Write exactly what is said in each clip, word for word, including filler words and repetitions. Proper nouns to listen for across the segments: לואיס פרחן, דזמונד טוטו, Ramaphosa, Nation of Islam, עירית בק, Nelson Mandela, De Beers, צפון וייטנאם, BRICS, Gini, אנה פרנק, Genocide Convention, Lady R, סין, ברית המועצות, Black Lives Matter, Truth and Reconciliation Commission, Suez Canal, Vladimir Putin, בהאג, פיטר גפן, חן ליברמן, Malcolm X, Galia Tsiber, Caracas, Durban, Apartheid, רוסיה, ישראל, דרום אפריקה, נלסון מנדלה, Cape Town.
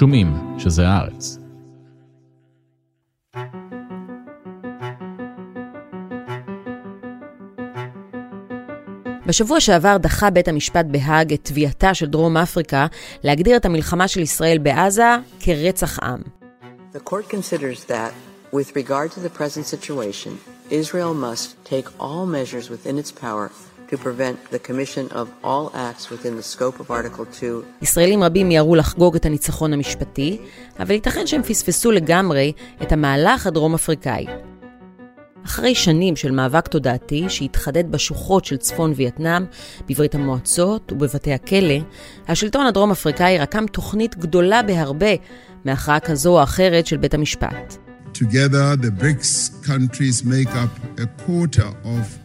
שומעים שזה הארץ. בשבוע שעבר דחה בית המשפט בהאג את תביעתה של דרום אפריקה להגדיר את המלחמה של ישראל בעזה כרצח עם. The court considers that with regard to the present situation, Israel must take all measures within its power to prevent the commission of all acts within the scope of Article two. ישראלים רבים יראו לחגוג את הניצחון המשפטי, אבל ייתכן שהם פספסו לגמרי את המהלך הדרום אפריקאי. אחרי שנים של מאבק תודעתי שהתחדד בשוחות של צפון וייטנאם, בברית המועצות ובבתי הכלא, השלטון הדרום אפריקאי רקם תוכנית גדולה בהרבה מהכרעה כזו או אחרת של בית המשפט. Together the B R I C S countries make up a quarter of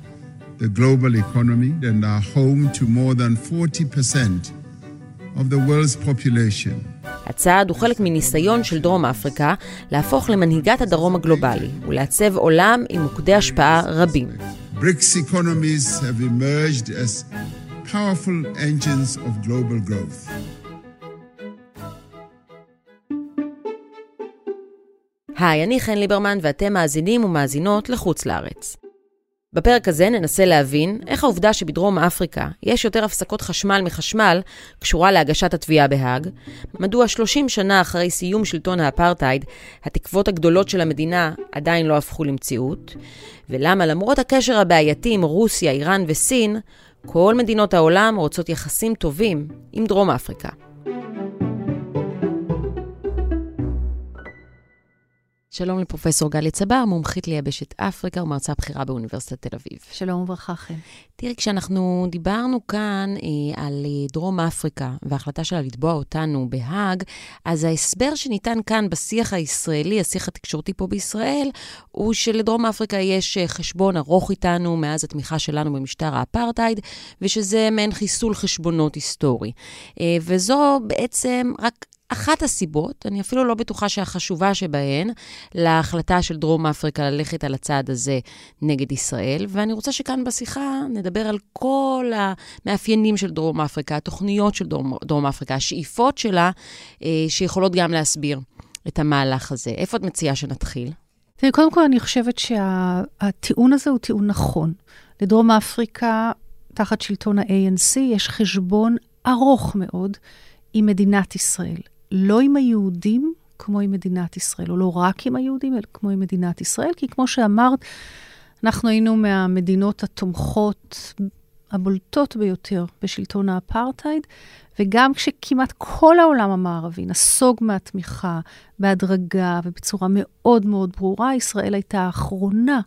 the global economy and are home to more than forty percent of the world's population. הצעד הוא חלק מניסיון של דרום אפריקה להפוך למנהיגת הדרום הגלובלי ולעצב עולם עם מוקדי השפעה רבים. B R I C S economies have emerged as powerful engines of global growth. היי, אני חן ליברמן ואתם מאזינים ומאזינות לחוץ לארץ. בפרק הזה ננסה להבין איך העובדה שבדרום אפריקה יש יותר הפסקות חשמל מחשמל קשורה להגשת התביעה בהאג, מדוע שלושים שנה אחרי סיום שלטון האפרטהייד, התקוות הגדולות של המדינה עדיין לא הפכו למציאות, ולמה למרות הקשר הבעייתי עם רוסיה, איראן וסין, כל מדינות העולם רוצות יחסים טובים עם דרום אפריקה. שלום לפרופסור גליה צבר, מומחית ליבשת אפריקה ומרצה בכירה באוניברסיטת תל אביב. שלום וברכה, חן. תראי, כשאנחנו דיברנו כאן אה, על דרום אפריקה וההחלטה שלה לתבוע אותנו בהאג, אז ההסבר שניתן כאן בשיח הישראלי, השיח התקשורתי פה בישראל, הוא שלדרום אפריקה יש חשבון ארוך איתנו מאז התמיכה שלנו במשטר האפרטהייד, ושזה מעין חיסול חשבונות היסטורי. אה, וזו בעצם רק אחת הסיבות, אני אפילו לא בטוחה שהחשובה שבהן, להחלטה של דרום אפריקה ללכת על הצעד הזה נגד ישראל, ואני רוצה שכאן בשיחה נדבר על כל המאפיינים של דרום אפריקה, התוכניות של דרום, דרום אפריקה, השאיפות שלה, אה, שיכולות גם להסביר את המהלך הזה. איפה את מציעה שנתחיל? קודם כל אני חושבת שהטיעון הזה הוא טיעון נכון. לדרום אפריקה, תחת שלטון ה-A N C, יש חשבון ארוך מאוד עם מדינת ישראל. לא עם היהודים כמו עם מדינת ישראל, או לא רק עם היהודים, אלא כמו עם מדינת ישראל, כי כמו שאמרת, אנחנו היינו מהמדינות התומכות, הבולטות ביותר בשלטון האפרטהייד, וגם כשכמעט כל העולם המערבי נסוג מהתמיכה, בהדרגה ובצורה מאוד מאוד ברורה, ישראל הייתה האחרונה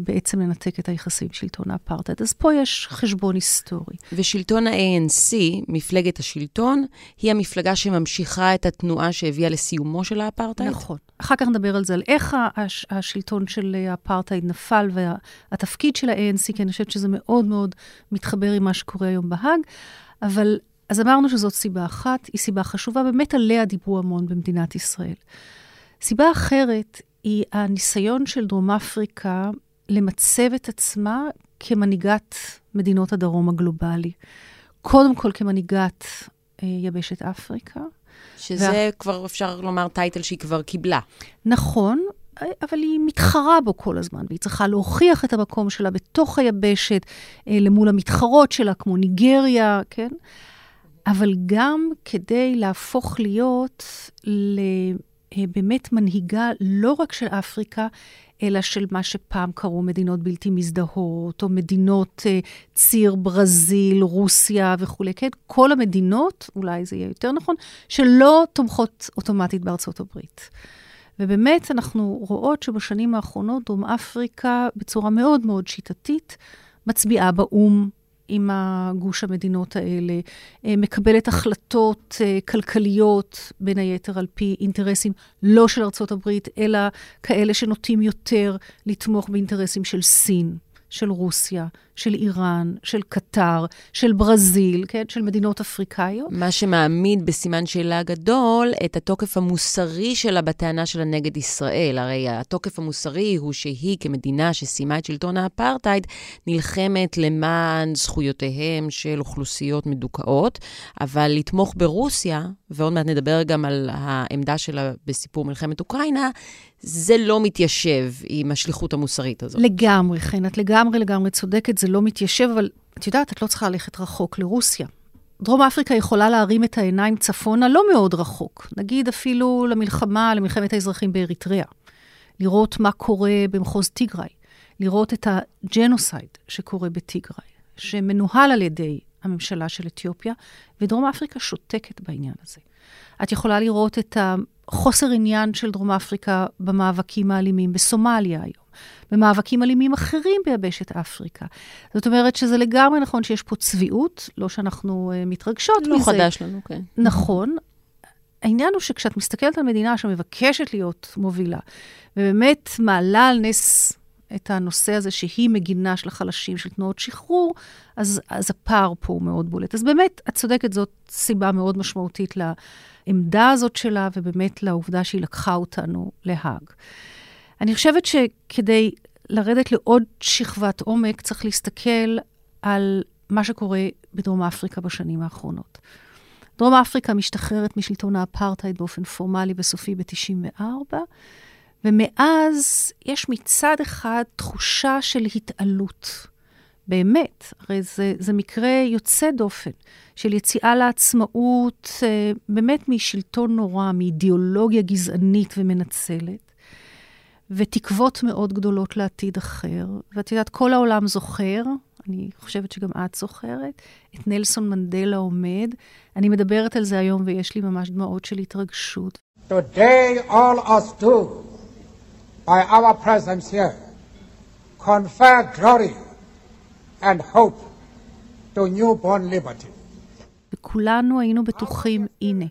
בעצם לנתק את היחסים שלטון האפרטהייד. אז פה יש חשבון היסטורי. ושלטון ה-A N C, מפלגת השלטון, היא המפלגה שממשיכה את התנועה שהביאה לסיומו של האפרטהייד? נכון. אחר כך נדבר על זה, על איך הש- השלטון של האפרטהייד נפל, והתפקיד של ה-A N C, כי אני חושבת שזה מאוד מאוד מתחבר עם מה שקורה היום בהאג, אבל אז אמרנו שזאת סיבה אחת, היא סיבה חשובה, באמת עליה דיברו המון במדינת ישראל. סיבה אחרת היא הניסיון של דרום אפריקה למצב את עצמה כמנהיגת מדינות הדרום הגלובלי. קודם כל כמנהיגת אה, יבשת אפריקה. שזה וה... כבר אפשר לומר טייטל שהיא כבר קיבלה. נכון, אבל היא מתחרה בו כל הזמן, והיא צריכה להוכיח את המקום שלה בתוך היבשת, אה, למול המתחרות שלה, כמו ניגריה, כן? אבל גם כדי להפוך להיות ל... באמת מנהיגה לא רק של אפריקה, אלא של מה שפעם קראו מדינות בלתי מזדהות, או מדינות ציר ברזיל, רוסיה וכו'. כן? כל המדינות, אולי זה יהיה יותר נכון, שלא תומכות אוטומטית בארצות הברית. ובאמת אנחנו רואות שבשנים האחרונות דרום אפריקה בצורה מאוד מאוד שיטתית, מצביעה באום, עם הגוש המדינות האלה, מקבלת החלטות כלכליות, בין היתר על פי אינטרסים לא של ארצות הברית, אלא כאלה שנוטים יותר לתמוך באינטרסים של סין. של רוסיה, של איראן, של קטר, של ברזיל, כן? של מדינות אפריקאיות. מה שמעמיד בסימן שאלה גדול את התוקף המוסרי שלה בטענה שלה נגד ישראל. הרי התוקף המוסרי הוא שהיא כמדינה שסיימה את שלטון האפרטייד נלחמת למען זכויותיהם של אוכלוסיות מדוכאות, אבל לתמוך ברוסיה, ועוד מעט נדבר גם על העמדה שלה בסיפור מלחמת אוקראינה, זה לא מתיישב עם השליחות המוסרית הזאת. לגמרי, כן, את לגמרי לגמרי צודקת, זה לא מתיישב, אבל את יודעת, את לא צריכה ללכת רחוק לרוסיה. דרום אפריקה יכולה להרים את העיניים צפונה לא מאוד רחוק, נגיד אפילו למלחמה, למלחמת האזרחים באריתריאה, לראות מה קורה במחוז טיגריי, לראות את הג'נוסייד שקורה בטיגריי, שמנוהל על ידי הממשלה של אתיופיה, ודרום אפריקה שותקת בעניין הזה. את יכולה לראות את החוסר עניין של דרום אפריקה במאבקים האלימים בסומליה היום, במאבקים אלימים אחרים ביבשת אפריקה. זאת אומרת שזה לגמרי נכון שיש פה צביעות, לא שאנחנו uh, מתרגשות לא מזה. לא חדש לנו, כן. נכון. העניין הוא שכשאת מסתכלת על מדינה שמבקשת להיות מובילה, ובאמת מעלה על נס את הנושא הזה שהיא מגינה של החלשים, של תנועות שחרור, אז, אז הפער פה הוא מאוד בולט. אז באמת, את צודקת, זאת סיבה מאוד משמעותית לעמדה הזאת שלה, ובאמת לעובדה שהיא לקחה אותנו להאג. אני חושבת שכדי לרדת לעוד שכבת עומק, צריך להסתכל על מה שקורה בדרום אפריקה בשנים האחרונות. דרום אפריקה משתחררת משלטון האפרטייד באופן פורמלי בסופי ב-תשעים וארבע, ומאז יש מצד אחד תחושה של התעלות. באמת, הרי זה, זה מקרה יוצא דופן, של יציאה לעצמאות, באמת משלטון נורא, מאידיאולוגיה גזענית ומנצלת, ותקוות מאוד גדולות לעתיד אחר. ואת יודעת, כל העולם זוכר, אני חושבת שגם את זוכרת, את נלסון מנדלה עומד. אני מדברת על זה היום, ויש לי ממש דמעות של התרגשות. Today all us do, by our presence here, confer glory and hope to newborn liberty. וכולנו היינו בטוחים, הנה.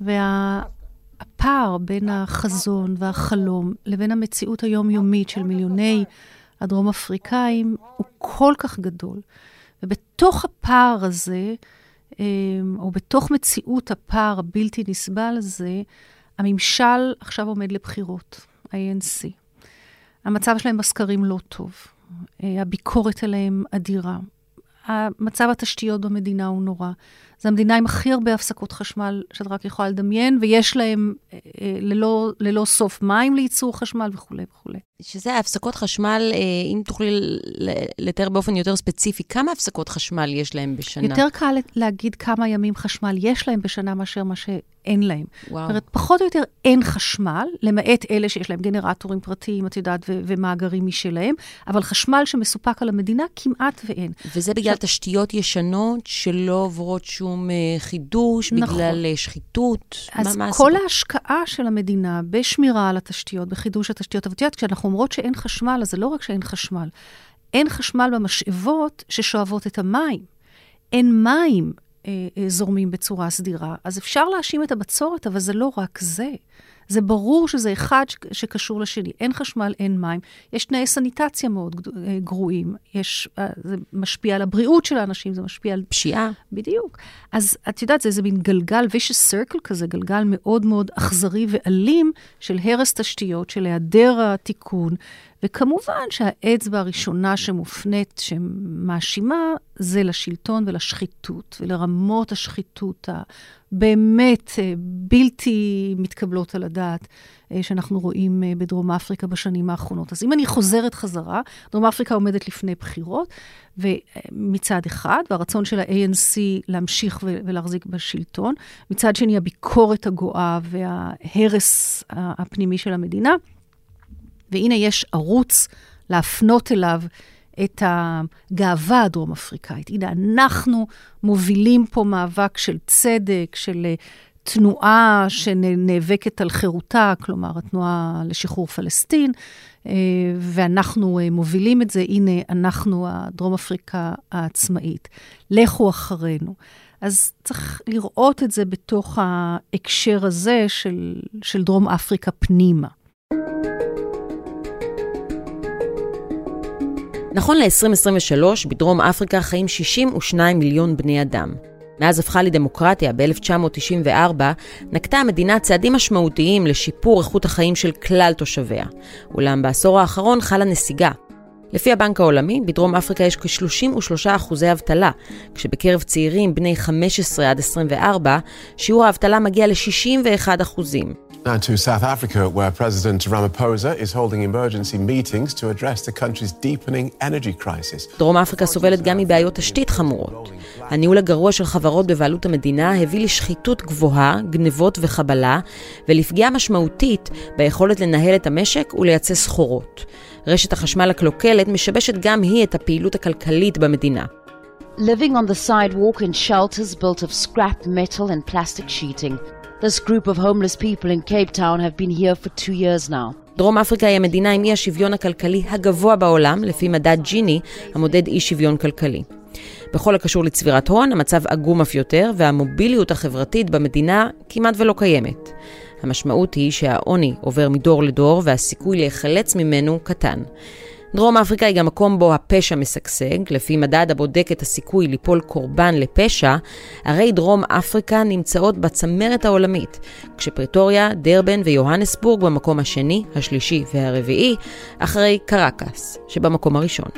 וה... הפער בין החזון והחלום לבין המציאות היומיומית של מיליוני הדרום אפריקאים הוא כל כך גדול. ובתוך הפער הזה, או בתוך מציאות הפער הבלתי נסבל הזה, הממשל עכשיו עומד לבחירות, איי אן סי. המצב שלהם בסקרים לא טוב, הביקורת עליהם אדירה. המצב התשתיות במדינה הוא נורא. זה המדינה עם הכי הרבה הפסקות חשמל שאת רק יכולה לדמיין, ויש להם אה, אה, ללא, ללא סוף מים לייצור חשמל וכו' וכו'. שזה הפסקות חשמל, אה, אם תוכלי לתאר באופן יותר ספציפי, כמה הפסקות חשמל יש להם בשנה? יותר קל להגיד כמה ימים חשמל יש להם בשנה מאשר מה שאין להם. וואו. אומרת, פחות או יותר אין חשמל, למעט אלה שיש להם גנרטורים פרטיים, את יודעת, ו- ומאגרים משלהם, אבל חשמל שמסופק על המדינה כמעט ואין. וזה בגלל ש... תשתיות ישנות שלא עוברות שוב. חידוש, נכון. בגלל שחיתות. אז מה, מה כל זה? ההשקעה של המדינה בשמירה על התשתיות, בחידוש התשתיות, אבל כשאנחנו אומרות שאין חשמל, אז זה לא רק שאין חשמל. אין חשמל במשאבות ששואבות את המים. אין מים אה, אה, זורמים בצורה סדירה. אז אפשר להאשים את הבצורת, אבל זה לא רק זה. זה ברור שזה אחד שקשור לשני. אין חשמל, אין מים. יש תנאי סניטציה מאוד גרועים. יש, זה משפיע על הבריאות של האנשים, זה משפיע על פשיעה. בדיוק. אז את יודעת, זה איזה מין גלגל, vicious circle כזה, גלגל מאוד מאוד אכזרי ואלים של הרס תשתיות, של היעדר התיקון. וכמובן שהאצבע הראשונה שמופנית, שמאשימה, זה לשלטון ולשחיתות, ולרמות השחיתות הבאמת בלתי מתקבלות על הדעת, שאנחנו רואים בדרום אפריקה בשנים האחרונות. אז אם אני חוזרת חזרה, דרום אפריקה עומדת לפני בחירות, ומצד אחד, והרצון של ה-איי אן סי להמשיך ולהחזיק בשלטון, מצד שני הביקורת הגואה וההרס הפנימי של המדינה, והנה יש ערוץ להפנות אליו את הגאווה הדרום אפריקאית. הנה, אנחנו מובילים פה מאבק של צדק, של תנועה שנאבקת על חירותה, כלומר, התנועה לשחרור פלסטין, ואנחנו מובילים את זה, הנה, אנחנו הדרום אפריקה העצמאית. לכו אחרינו. אז צריך לראות את זה בתוך ההקשר הזה של, של דרום אפריקה פנימה. נכון ל-עשרים עשרים ושלוש, בדרום אפריקה חיים שישים ושניים מיליון בני אדם. מאז הפכה לדמוקרטיה ב-אלף תשע מאות תשעים וארבע, נקטה המדינה צעדים משמעותיים לשיפור איכות החיים של כלל תושביה. אולם בעשור האחרון חלה נסיגה. לפי הבנק העולמי, בדרום אפריקה יש כ-שלושים ושלושה אחוז אבטלה, כשבקרב צעירים בני חמש עשרה עד עשרים וארבע, שיעור האבטלה מגיע ל-שישים ואחד אחוזים. Now to South Africa, where President Ramaphosa is holding emergency meetings to address the country's deepening energy crisis. דרום אפריקה סובלת גם מבעיות תשתית חמורות. הניהול הגרוע של חברות בבעלות המדינה הביא לשחיתות גבוהה, גנבות וחבלה, ולפגיעה משמעותית ביכולת לנהל את המשק ולייצא סחורות. רשת החשמל הקלוקלת משבשת גם היא את הפעילות הכלכלית במדינה. Living on the sidewalk in shelters built of scrap metal and plastic sheeting. This group of homeless people in Cape Town have been here for two years now. דרום אפריקה היא המדינה עם אי השוויון הכלכלי הגבוה בעולם, לפי מדד ג'יני, המודד אי שוויון כלכלי. בכל הקשור לצבירת הון, המצב עגום אף יותר, והמוביליות החברתית במדינה כמעט ולא קיימת. המשמעות היא שהעוני עובר מדור לדור, והסיכוי להיחלץ ממנו קטן. דרום אפריקה היא גם מקום בו הפשע משגשג, לפי מדד הבודק את הסיכוי ליפול קורבן לפשע, הרי דרום אפריקה נמצאות בצמרת העולמית, כשפריטוריה, דרבן ויוהנסבורג במקום השני, השלישי והרביעי, אחרי קרקס, שבמקום הראשון.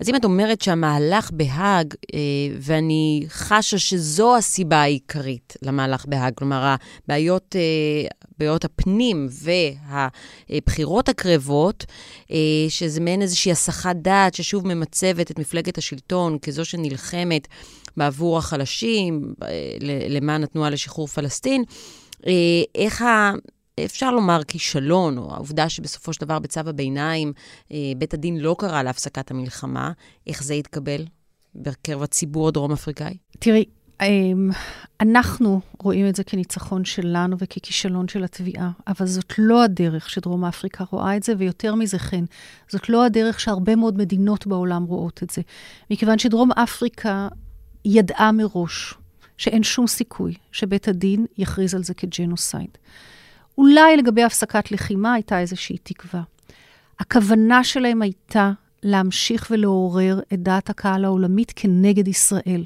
אז אם את אומרת שהמהלך בהאג, ואני חשה שזו הסיבה העיקרית למהלך בהאג, כלומר, הבעיות, בעיות הפנים והבחירות הקרבות, שזה מעין איזושהי הסחת דעת ששוב ממצבת את מפלגת השלטון כזו שנלחמת בעבור החלשים, למען התנועה לשחרור פלסטין, איך ה... אפשר לומר כישלון, או העובדה שבסופו של דבר בצו הביניים בית הדין לא קרא להפסקת המלחמה, איך זה יתקבל בקרב הציבור הדרום אפריקאי? תראי, אנחנו רואים את זה כניצחון שלנו וככישלון של התביעה, אבל זאת לא הדרך שדרום אפריקה רואה את זה, ויותר מזה כן, זאת לא הדרך שהרבה מאוד מדינות בעולם רואות את זה. מכיוון שדרום אפריקה ידעה מראש שאין שום סיכוי שבית הדין יכריז על זה כג'נוסייד. אולי לגבי הפסקת לחימה הייתה איזושהי תקווה. הכוונה שלהם הייתה להמשיך ולעורר את דעת הקהל העולמית כנגד ישראל.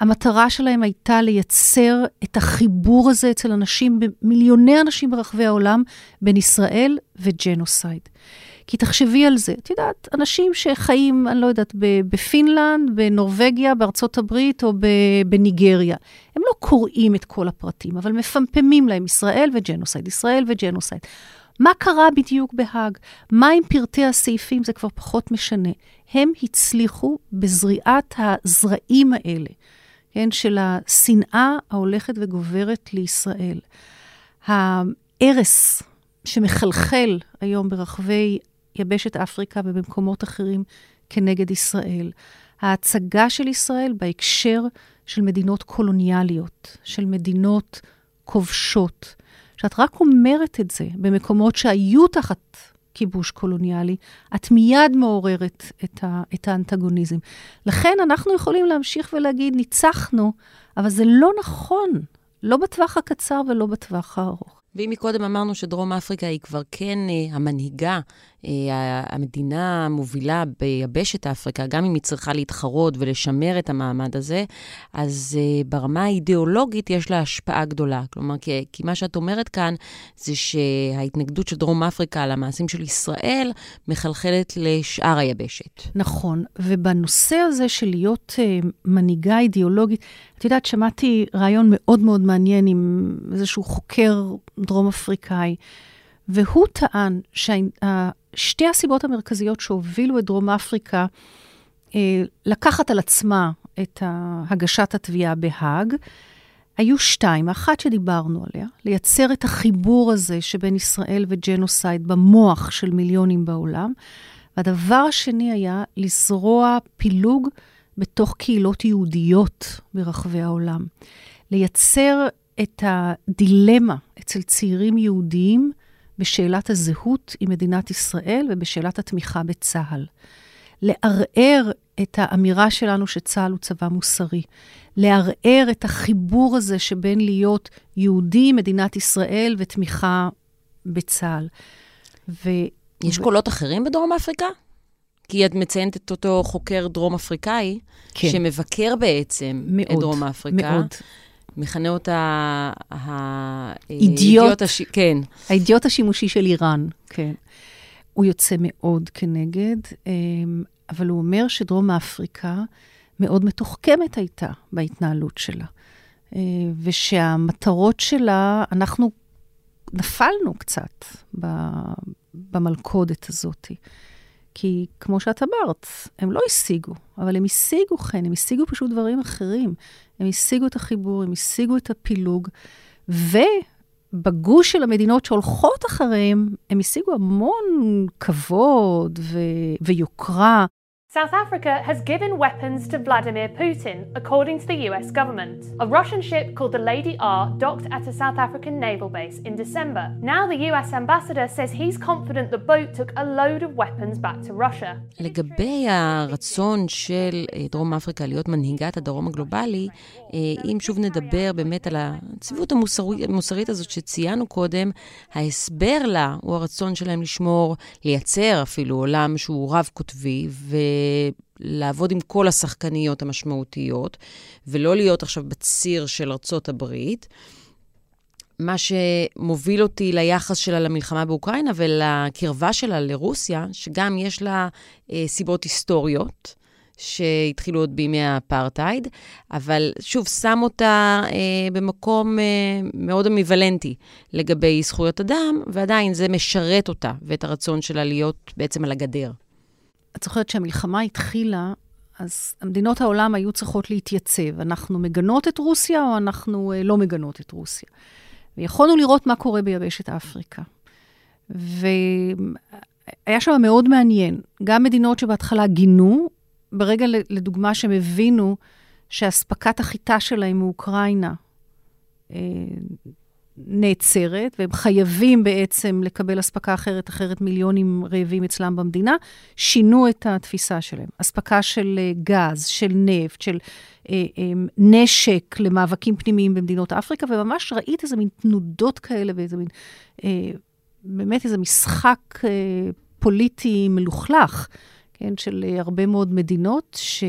המטרה שלהם הייתה לייצר את החיבור הזה אצל אנשים, מיליוני אנשים ברחבי העולם, בין ישראל וג'נוסייד. כי תחשבי על זה, את יודעת, אנשים שחיים, אני לא יודעת, בפינלנד, בנורווגיה, בארצות הברית או בניגריה, הם לא קוראים את כל הפרטים, אבל מפמפמים להם ישראל וג'נוסייד, ישראל וג'נוסייד. מה קרה בדיוק בהאג? מה עם פרטי הסעיפים? זה כבר פחות משנה. הם הצליחו בזריעת הזרעים האלה, כן, של השנאה ההולכת וגוברת לישראל. הארס שמחלחל היום ברחבי יבשת אפריקה ובמקומות אחרים כנגד ישראל. ההצגה של ישראל בהקשר של מדינות קולוניאליות, של מדינות כובשות. שאת רק אומרת את זה במקומות שהיו תחת כיבוש קולוניאלי, את מיד מעוררת את, ה, את האנטגוניזם. לכן אנחנו יכולים להמשיך ולהגיד, ניצחנו, אבל זה לא נכון, לא בטווח הקצר ולא בטווח הארוך. ואם מקודם אמרנו שדרום אפריקה היא כבר כן המנהיגה, המדינה המובילה ביבשת אפריקה, גם אם היא צריכה להתחרות ולשמר את המעמד הזה, אז ברמה האידיאולוגית יש לה השפעה גדולה. כלומר, כי, כי מה שאת אומרת כאן זה שההתנגדות של דרום אפריקה על המעשים של ישראל מחלחלת לשאר היבשת. נכון, ובנושא הזה של להיות מנהיגה אידיאולוגית, את יודעת, שמעתי רעיון מאוד מאוד מעניין עם איזשהו חוקר דרום אפריקאי, והוא טען ששתי הסיבות המרכזיות שהובילו את דרום אפריקה לקחת על עצמה את הגשת התביעה בהאג, היו שתיים. האחת שדיברנו עליה, לייצר את החיבור הזה שבין ישראל וג'נוסייד במוח של מיליונים בעולם. והדבר השני היה לזרוע פילוג בתוך קהילות יהודיות ברחבי העולם. לייצר את הדילמה אצל צעירים יהודיים בשאלת הזהות עם מדינת ישראל ובשאלת התמיכה בצהל. לערער את האמירה שלנו שצהל הוא צבא מוסרי. לערער את החיבור הזה שבין להיות יהודי, מדינת ישראל ותמיכה בצהל. ו... יש קולות אחרים בדרום אפריקה? כי את מציינת את אותו חוקר דרום אפריקאי, כן. שמבקר בעצם מאוד, את דרום אפריקה. מאוד, מאוד. מכנה אותה... האידיוט, הש... כן. האידיוט השימושי של איראן, כן. הוא יוצא מאוד כנגד, אבל הוא אומר שדרום אפריקה מאוד מתוחכמת הייתה בהתנהלות שלה. ושהמטרות שלה, אנחנו נפלנו קצת במלכודת הזאת. כי כמו שאת אמרת, הם לא השיגו, אבל הם השיגו כן, הם השיגו פשוט דברים אחרים. הם השיגו את החיבור, הם השיגו את הפילוג, ובגוש של המדינות שהולכות אחריהם, הם השיגו המון כבוד ו- ויוקרה. South Africa has given weapons to Vladimir Putin, according to the U S government. A Russian ship called the Lady R docked at a South African naval base in December. Now the U S ambassador says he's confident the boat took a load of weapons back to Russia. לגבי הרצון של דרום אפריקה להיות מנהיגת הדרום הגלובלי, אם שוב נדבר באמת על הצביעות המוסרית הזאת שציינו קודם, ההסבר לה הוא הרצון שלהם לשמור, לייצר אפילו עולם שהוא רב קוטבי ו... לעבוד עם כל השחקניות המשמעותיות, ולא להיות עכשיו בציר של ארצות הברית, מה שמוביל אותי ליחס שלה למלחמה באוקראינה, ולקרבה שלה לרוסיה, שגם יש לה אה, סיבות היסטוריות, שהתחילו עוד בימי האפרטייד, אבל שוב, שם אותה אה, במקום אה, מאוד אמביוולנטי לגבי זכויות אדם, ועדיין זה משרת אותה, ואת הרצון שלה להיות בעצם על הגדר. את זוכרת שהמלחמה התחילה, אז המדינות העולם היו צריכות להתייצב. אנחנו מגנות את רוסיה או אנחנו לא מגנות את רוסיה. ויכולנו לראות מה קורה ביבשת אפריקה. והיה שם מאוד מעניין. גם מדינות שבהתחלה גינו, ברגע לדוגמה שהם הבינו שהספקת החיטה שלהם מאוקראינה נעצרת, והם חייבים בעצם לקבל הספקה אחרת, אחרת מיליונים רעבים אצלם במדינה, שינו את התפיסה שלהם. הספקה של גז, של נפט, של אה, אה, נשק למאבקים פנימיים במדינות אפריקה, וממש ראית איזה מין תנודות כאלה, ואיזה מין, אה, באמת איזה משחק אה, פוליטי מלוכלך, כן, של הרבה מאוד מדינות ש...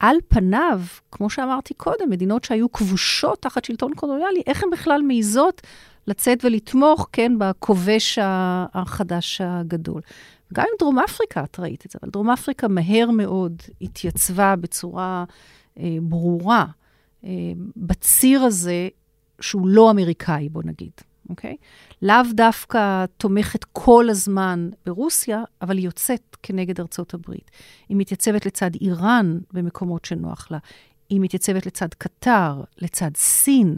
על פניו, כמו שאמרתי קודם, מדינות שהיו כבושות תחת שלטון קולוניאלי, איך הן בכלל מעיזות לצאת ולתמוך, כן, בכובש החדש הגדול. גם עם דרום אפריקה, את ראית את זה, אבל דרום אפריקה מהר מאוד התייצבה בצורה אה, ברורה, אה, בציר הזה שהוא לא אמריקאי, בוא נגיד, אוקיי? לאו דווקא תומכת כל הזמן ברוסיה, אבל היא יוצאת כנגד ארצות הברית. היא מתייצבת לצד איראן במקומות שנוח לה. היא מתייצבת לצד קטר, לצד סין.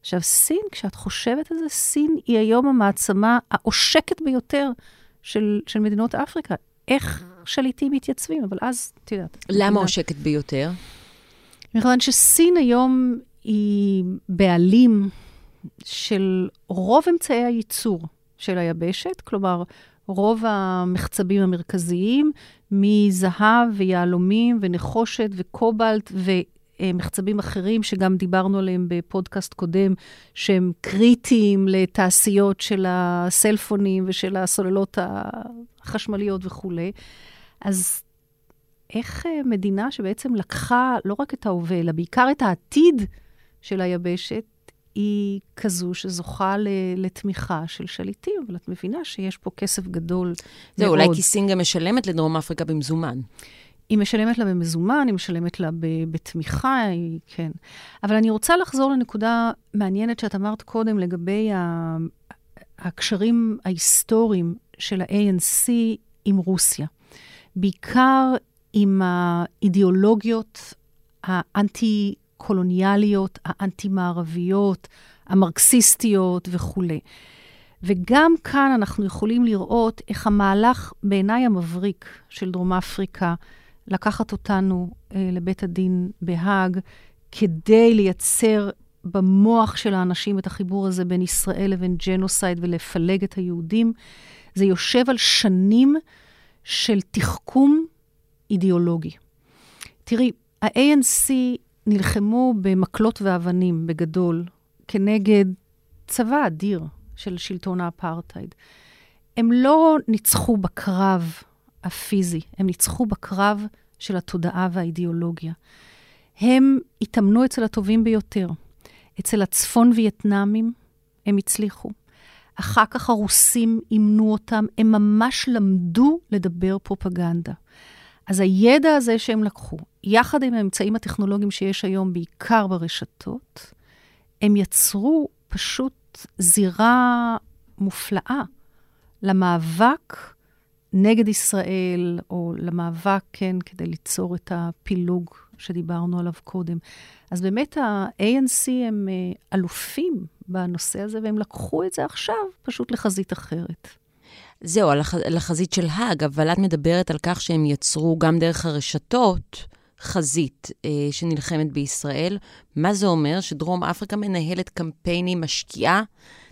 עכשיו, סין, כשאת חושבת על זה, סין היא היום המעצמה העושקת ביותר של, של מדינות אפריקה. איך שליטים מתייצבים? אבל אז, תדעת. למה עושקת ביותר? מכיוון שסין היום היא בעלים... של רוב אמצעי הייצור של היבשת, כלומר, רוב המחצבים המרכזיים, מזהב ויהלומים ונחושת וקובלט ומחצבים אחרים, שגם דיברנו עליהם בפודקאסט קודם, שהם קריטיים לתעשיות של הסלפונים ושל הסוללות החשמליות וכו'. אז איך מדינה שבעצם לקחה לא רק את ההווה, אלא בעיקר את העתיד של היבשת, היא כזו שזוכה לתמיכה של שליטים, אבל את מבינה שיש פה כסף גדול. זה מאוד. אולי כי סין גם משלמת לדרום אפריקה במזומן. היא משלמת לה במזומן, היא משלמת לה בתמיכה, היא, כן. אבל אני רוצה לחזור לנקודה מעניינת שאת אמרת קודם, לגבי הקשרים ההיסטוריים של ה-A N C עם רוסיה. בעיקר עם האידיאולוגיות האנטי קולוניאליות, האנטי-מערביות, המרקסיסטיות וכו'. וגם כאן אנחנו יכולים לראות איך המהלך בעיניי המבריק של דרום אפריקה, לקחת אותנו אה, לבית הדין בהאג, כדי לייצר במוח של האנשים את החיבור הזה בין ישראל לבין ג'נוסייד ולפלג את היהודים, זה יושב על שנים של תחכום אידיאולוגי. תראי, ה-A N C נלחמו במקלות ואבנים בגדול, כנגד צבא אדיר של שלטון האפרטייד. הם לא ניצחו בקרב הפיזי, הם ניצחו בקרב של התודעה והאידיאולוגיה. הם התאמנו אצל הטובים ביותר. אצל הצפון וייטנאמים הם הצליחו. אחר כך הרוסים אימנו אותם, הם ממש למדו לדבר פרופגנדה. אז הידע הזה שהם לקחו, יחד עם האמצעים הטכנולוגיים שיש היום, בעיקר ברשתות, הם יצרו פשוט זירה מופלאה למאבק נגד ישראל, או למאבק, כן, כדי ליצור את הפילוג שדיברנו עליו קודם. אז באמת ה-איי אן סי הם אלופים בנושא הזה, והם לקחו את זה עכשיו פשוט לחזית אחרת. זהו, לחזית של האג, אבל את מדברת על כך שהם יצרו גם דרך הרשתות חזית אה, שנלחמת בישראל. מה זה אומר? שדרום אפריקה מנהלת קמפיינים, משקיעה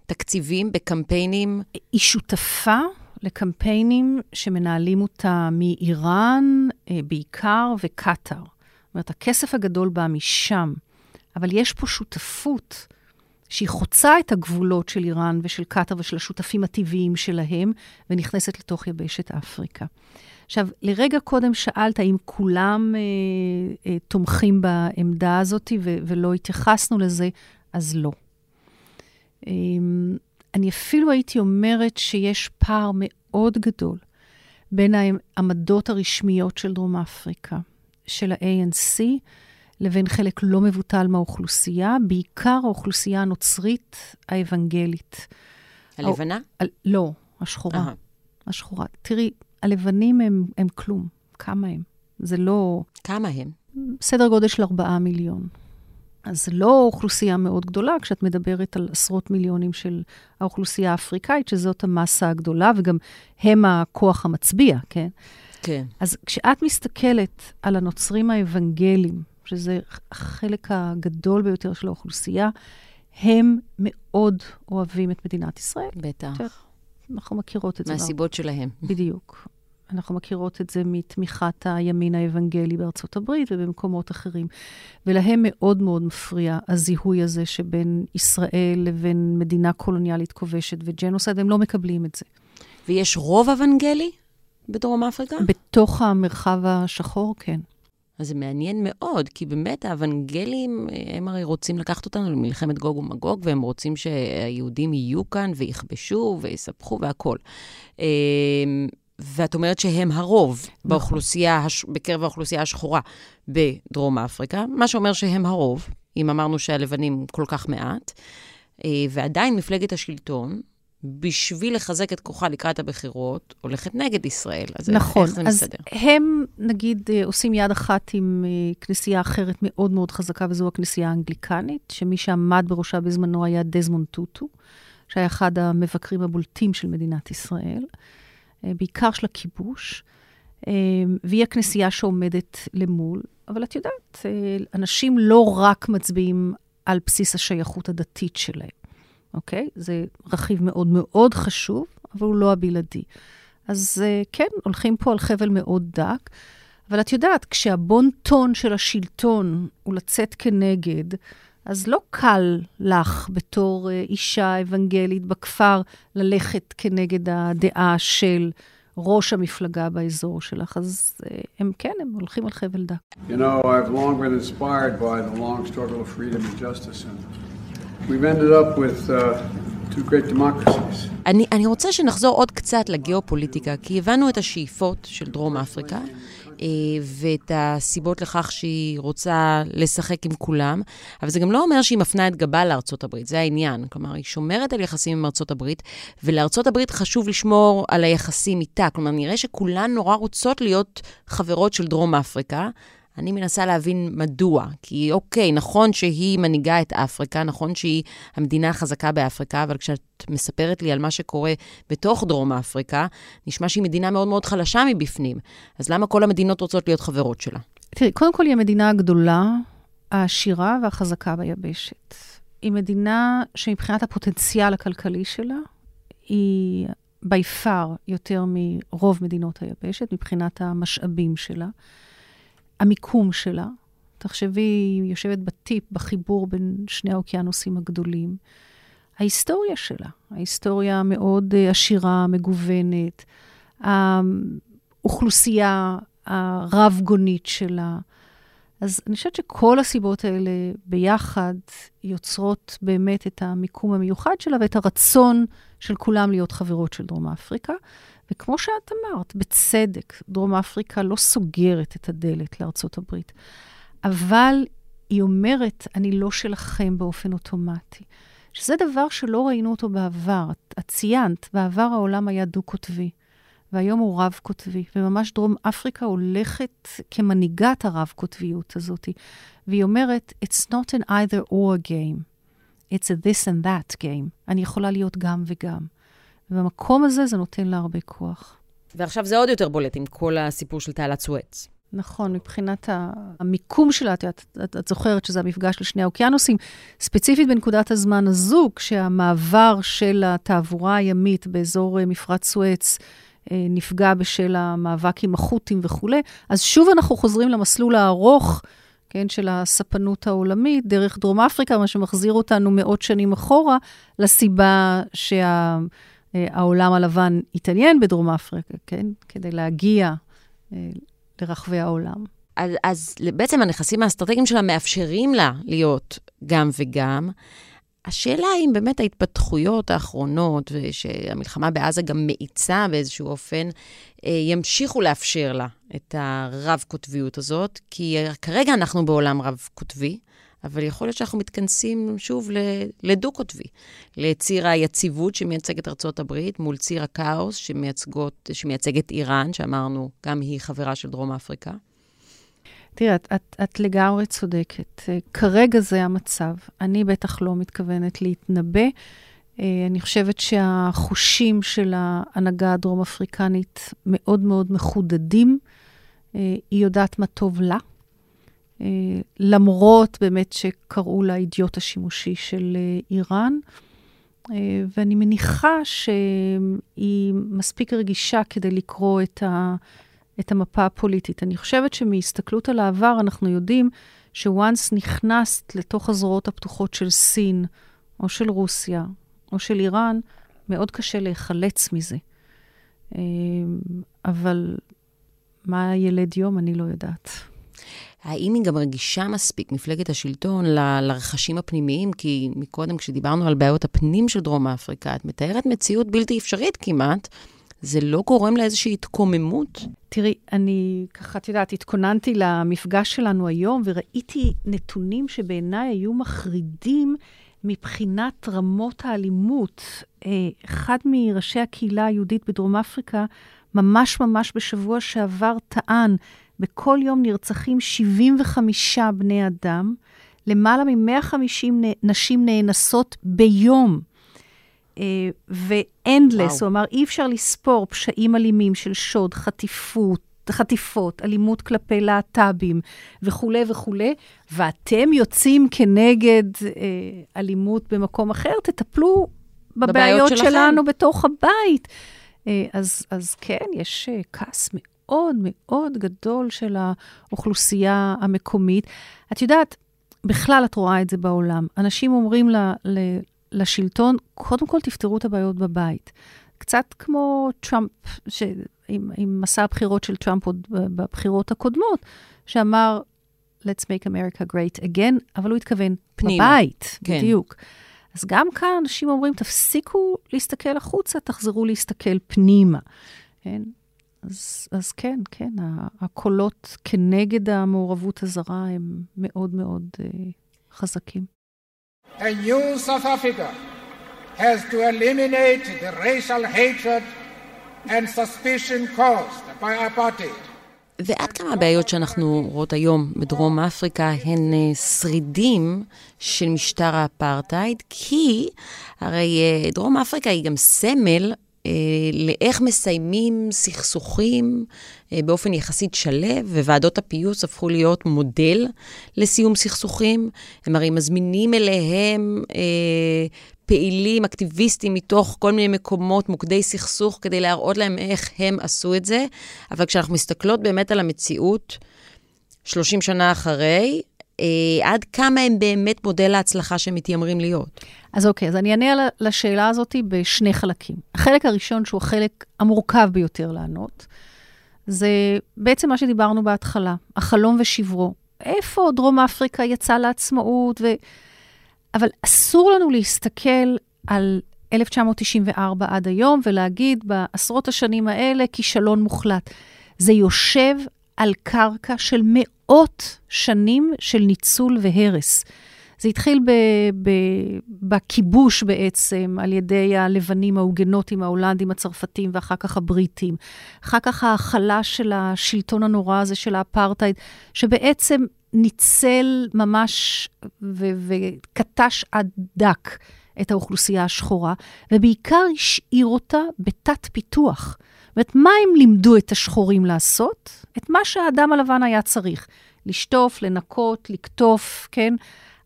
תקציבים בקמפיינים? היא שותפה לקמפיינים שמנהלים אותה מאיראן אה, בעיקר וקטר. זאת אומרת, הכסף הגדול בא משם, אבל יש פה שותפות שהיא חוצה את הגבולות של איראן ושל קטר ושל השותפים הטבעיים שלהם, ונכנסת לתוך יבשת אפריקה. עכשיו, לרגע קודם שאלת אם כולם אה, אה, תומכים בעמדה הזאת ו- ולא התייחסנו לזה, אז לא. אה, אני אפילו הייתי אומרת שיש פער מאוד גדול בין העמדות הרשמיות של דרום אפריקה, של ה-איי אן סי, לבין חלק לא מבוטל מהאוכלוסייה, בעיקר האוכלוסייה הנוצרית האבנגלית. הלבנה? הא... לא, השחורה. Aha. השחורה. תראי, הלבנים הם, הם כלום. כמה הם? זה לא... כמה הם? סדר גודל של ארבעה מיליון. אז זה לא אוכלוסייה מאוד גדולה, כשאת מדברת על עשרות מיליונים של האוכלוסייה האפריקאית, שזאת המסה הגדולה, וגם הם הכוח המצביע, כן? כן. אז כשאת מסתכלת על הנוצרים האבנגלים, שזה החלק הגדול ביותר של האוכלוסייה, הם מאוד אוהבים את מדינת ישראל. בטח. אנחנו מכירות את זה. מהסיבות שלהם. בדיוק. אנחנו מכירות את זה מתמיכת הימין האבנגלי בארצות הברית ובמקומות אחרים. ולהם מאוד מאוד מפריע הזיהוי הזה שבין ישראל לבין מדינה קולוניאלית כובשת וג'נוסייד, הם לא מקבלים את זה. ויש רוב אבנגלי בדרום אפריקה? בתוך המרחב השחור, כן. אז זה מעניין מאוד, כי באמת האבנגלים, הם הרי רוצים לקחת אותנו למלחמת גוג ומגוג, והם רוצים שהיהודים יהיו כאן ויחבשו ויספחו והכל. ואת אומרת שהם הרוב באוכלוסייה, בקרב האוכלוסייה השחורה בדרום אפריקה, מה שאומר שהם הרוב, אם אמרנו שהלבנים כל כך מעט, ועדיין מפלגת השלטון, בשביל לחזק את כוחה לקראת הבחירות, הולכת נגד ישראל. אז נכון, איך זה אז מסדר? הם, נגיד, עושים יד אחת עם כנסייה אחרת מאוד מאוד חזקה, וזו הכנסייה האנגליקנית, שמי שעמד בראשה בזמנו היה דזמונד טוטו, שהיה אחד המבקרים הבולטים של מדינת ישראל, בעיקר של הכיבוש, והיא הכנסייה שעומדת למול. אבל את יודעת, אנשים לא רק מצביעים על בסיס השייכות הדתית שלהם. אוקיי? זה רכיב מאוד מאוד חשוב, אבל הוא לא הבלעדי. אז כן, הולכים פה על חבל מאוד דק, אבל את יודעת, כשהבונטון של השלטון הוא לצאת כנגד, אז לא קל לך בתור אישה אבנגלית בכפר ללכת כנגד הדעה של ראש המפלגה באזור שלך. אז הם כן, הם הולכים על חבל דק. You know, I've long been inspired by the long struggle of freedom and justice and we've ended up with uh, two great democracies. אני אני רוצה שנחזור עוד קצת לגיאופוליטיקה, כי הבנו את השאיפות של דרום אפריקה ואת הסיבות לכך שהיא רוצה לשחק עם כולם, אבל זה גם לא אומר שהיא מפנה את גבה לארצות הברית, זה העניין. כלומר, היא שומרת על יחסים עם ארצות הברית, ולארצות הברית חשוב לשמור על היחסים איתה. כלומר, נראה שכולן נורא רוצות להיות חברות של דרום אפריקה, אני מנסה להבין מדוע, כי אוקיי, נכון שהיא מנהיגה את אפריקה, נכון שהיא המדינה החזקה באפריקה, אבל כשאת מספרת לי על מה שקורה בתוך דרום אפריקה, נשמע שהיא מדינה מאוד מאוד חלשה מבפנים. אז למה כל המדינות רוצות להיות חברות שלה? תראי, קודם כל היא המדינה הגדולה, העשירה והחזקה ביבשת. היא מדינה שמבחינת הפוטנציאל הכלכלי שלה, היא ביפר יותר מרוב מדינות היבשת, מבחינת המשאבים שלה. המיקום שלה, תחשבי, היא יושבת בטיפ, בחיבור בין שני האוקיינוסים הגדולים. ההיסטוריה שלה, ההיסטוריה מאוד עשירה, מגוונת, האוכלוסייה הרב-גונית שלה. אז אני חושבת שכל הסיבות האלה ביחד יוצרות באמת את המיקום המיוחד שלה ואת הרצון של כולם להיות חברות של דרום אפריקה. וכמו שאת אמרת, בצדק, דרום אפריקה לא סוגרת את הדלת לארצות הברית. אבל היא אומרת, אני לא שלכם באופן אוטומטי. שזה דבר שלא ראינו אותו בעבר. את ציינת, בעבר העולם היה דו-קוטבי. והיום הוא רב-קוטבי, וממש דרום אפריקה הולכת כמנהיגת הרב-קוטביות הזאת, והיא אומרת, it's not an either or game, it's a this and that game. אני יכולה להיות גם וגם. ובמקום הזה זה נותן לה הרבה כוח. ועכשיו זה עוד יותר בולט עם כל הסיפור של תעלת סואץ. נכון, מבחינת המיקום שלה, את, את, את זוכרת שזה המפגש לשני האוקיינוסים, ספציפית בנקודת הזמן הזו, כשהמעבר של התעבורה הימית באזור מפרץ סואץ, נפגע בשל המאבק עם החוטים וכו'. אז שוב אנחנו חוזרים למסלול הארוך, כן, של הספנות העולמית, דרך דרום אפריקה, מה שמחזיר אותנו מאות שנים אחורה, לסיבה שהעולם הלבן התעניין בדרום אפריקה, כן, כדי להגיע לרחבי העולם. אז, אז בעצם הנכסים האסטרטגיים שלה מאפשרים לה להיות גם וגם, השאלה היא אם באמת ההתפתחויות האחרונות, שהמלחמה בעזה גם מאיצה באיזשהו אופן, ימשיכו לאפשר לה את הרב-קוטביות הזאת, כי כרגע אנחנו בעולם רב-קוטבי, אבל יכול להיות שאנחנו מתכנסים שוב לדו-קוטבי, לציר היציבות שמייצגת ארצות הברית, מול ציר הכאוס שמייצגת איראן, שאמרנו גם היא חברה של דרום אפריקה. תראה, את, את, את לגמרי צודקת. כרגע זה המצב. אני בטח לא מתכוונת להתנבא. אני חושבת שהחושים של ההנהגה הדרום אפריקנית מאוד מאוד מחודדים. היא יודעת מה טוב לה. למרות באמת שקראו לה אידיוט השימושי של איראן. ואני מניחה שהיא מספיק רגישה כדי לקרוא את ה... את המפה הפוליטית. אני חושבת שמהסתכלות על העבר אנחנו יודעים שוואנס נכנסת לתוך הזרועות הפתוחות של סין, או של רוסיה, או של איראן, מאוד קשה להיחלץ מזה. אבל מה ילד יום אני לא יודעת. האם היא גם רגישה מספיק, מפלגת השלטון, ל- לרכשים הפנימיים? כי מקודם כשדיברנו על בעיות הפנים של דרום אפריקה, את מתארת מציאות בלתי אפשרית כמעט, זה לא גורם לאיזושהי התקוממות? תראי, אני ככה, את יודעת, התכוננתי למפגש שלנו היום, וראיתי נתונים שבעיניי היו מחרידים מבחינת רמות האלימות. אחד מראשי הקהילה היהודית בדרום אפריקה, ממש ממש בשבוע שעבר טען, בכל יום נרצחים שבעים וחמישה בני אדם, למעלה מ-מאה וחמישים נשים נאנסות ביום. ואנדלס, הוא אמר, אי אפשר לספור פשעים אלימים של שוד, חטיפות, חטיפות, אלימות כלפי להט"בים וכו' וכו', ואתם יוצאים כנגד אה, אלימות במקום אחר, תטפלו בבעיות שלנו בתוך הבית. אה, אז, אז כן, יש אה, כעס מאוד מאוד גדול של האוכלוסייה המקומית. את יודעת, בכלל את רואה את זה בעולם. אנשים אומרים ל... ל לשלטון, קודם כל תפתרו את הבעיות בבית. קצת כמו טראמפ, ש... עם, עם מסע הבחירות של טראמפ עוד בבחירות הקודמות, שאמר, let's make America great again, אבל הוא התכוון פנים. בבית, כן. בדיוק. אז גם כאן אנשים אומרים, תפסיקו להסתכל החוצה, תחזרו להסתכל פנימה. כן? אז, אז כן, כן, הקולות כנגד המעורבות הזרה הם מאוד מאוד uh, חזקים. A new South Africa has to eliminate the racial hatred and suspicion caused by apartheid. ועד כמה הבעיות שאנחנו רואות היום בדרום אפריקה הן שרידים של משטר האפרטהייד, כי הרי דרום אפריקה היא גם סמל לאיך מסיימים סכסוכים באופן יחסית שלב, וועדות הפיוס הפכו להיות מודל לסיום סכסוכים. הם הרי מזמינים אליהם פעילים, אקטיביסטים מתוך כל מיני מקומות, מוקדי סכסוך, כדי להראות להם איך הם עשו את זה. אבל כשאנחנו מסתכלות באמת על המציאות, שלושים שנה אחרי, עד כמה הם באמת מודל ההצלחה שמתיימרים להיות? אז אוקיי, אז אני אענה לשאלה הזאת בשני חלקים. החלק הראשון, שהוא החלק המורכב ביותר לענות, זה בעצם מה שדיברנו בהתחלה, החלום ושברו. איפה דרום אפריקה יצא לעצמאות? ו... אבל אסור לנו להסתכל על אלף תשע מאות תשעים וארבע עד היום, ולהגיד בעשרות השנים האלה כישלון מוחלט. זה יושב על קרקע של מאות שנים של ניצול והרס. זה התחיל ב- ב- בכיבוש בעצם, על ידי הלבנים, ההוגנותים, ההולנדים, הצרפתים, ואחר כך הבריטים. אחר כך ההחלה של השלטון הנורא הזה, של האפרטייד, שבעצם ניצל ממש וקטש ו- עד דק את האוכלוסייה השחורה, ובעיקר השאיר אותה בתת פיתוח. זאת אומרת, מה הם לימדו את השחורים לעשות? את מה שהאדם הלבן היה צריך. לשטוף, לנקות, לקטוף, כן?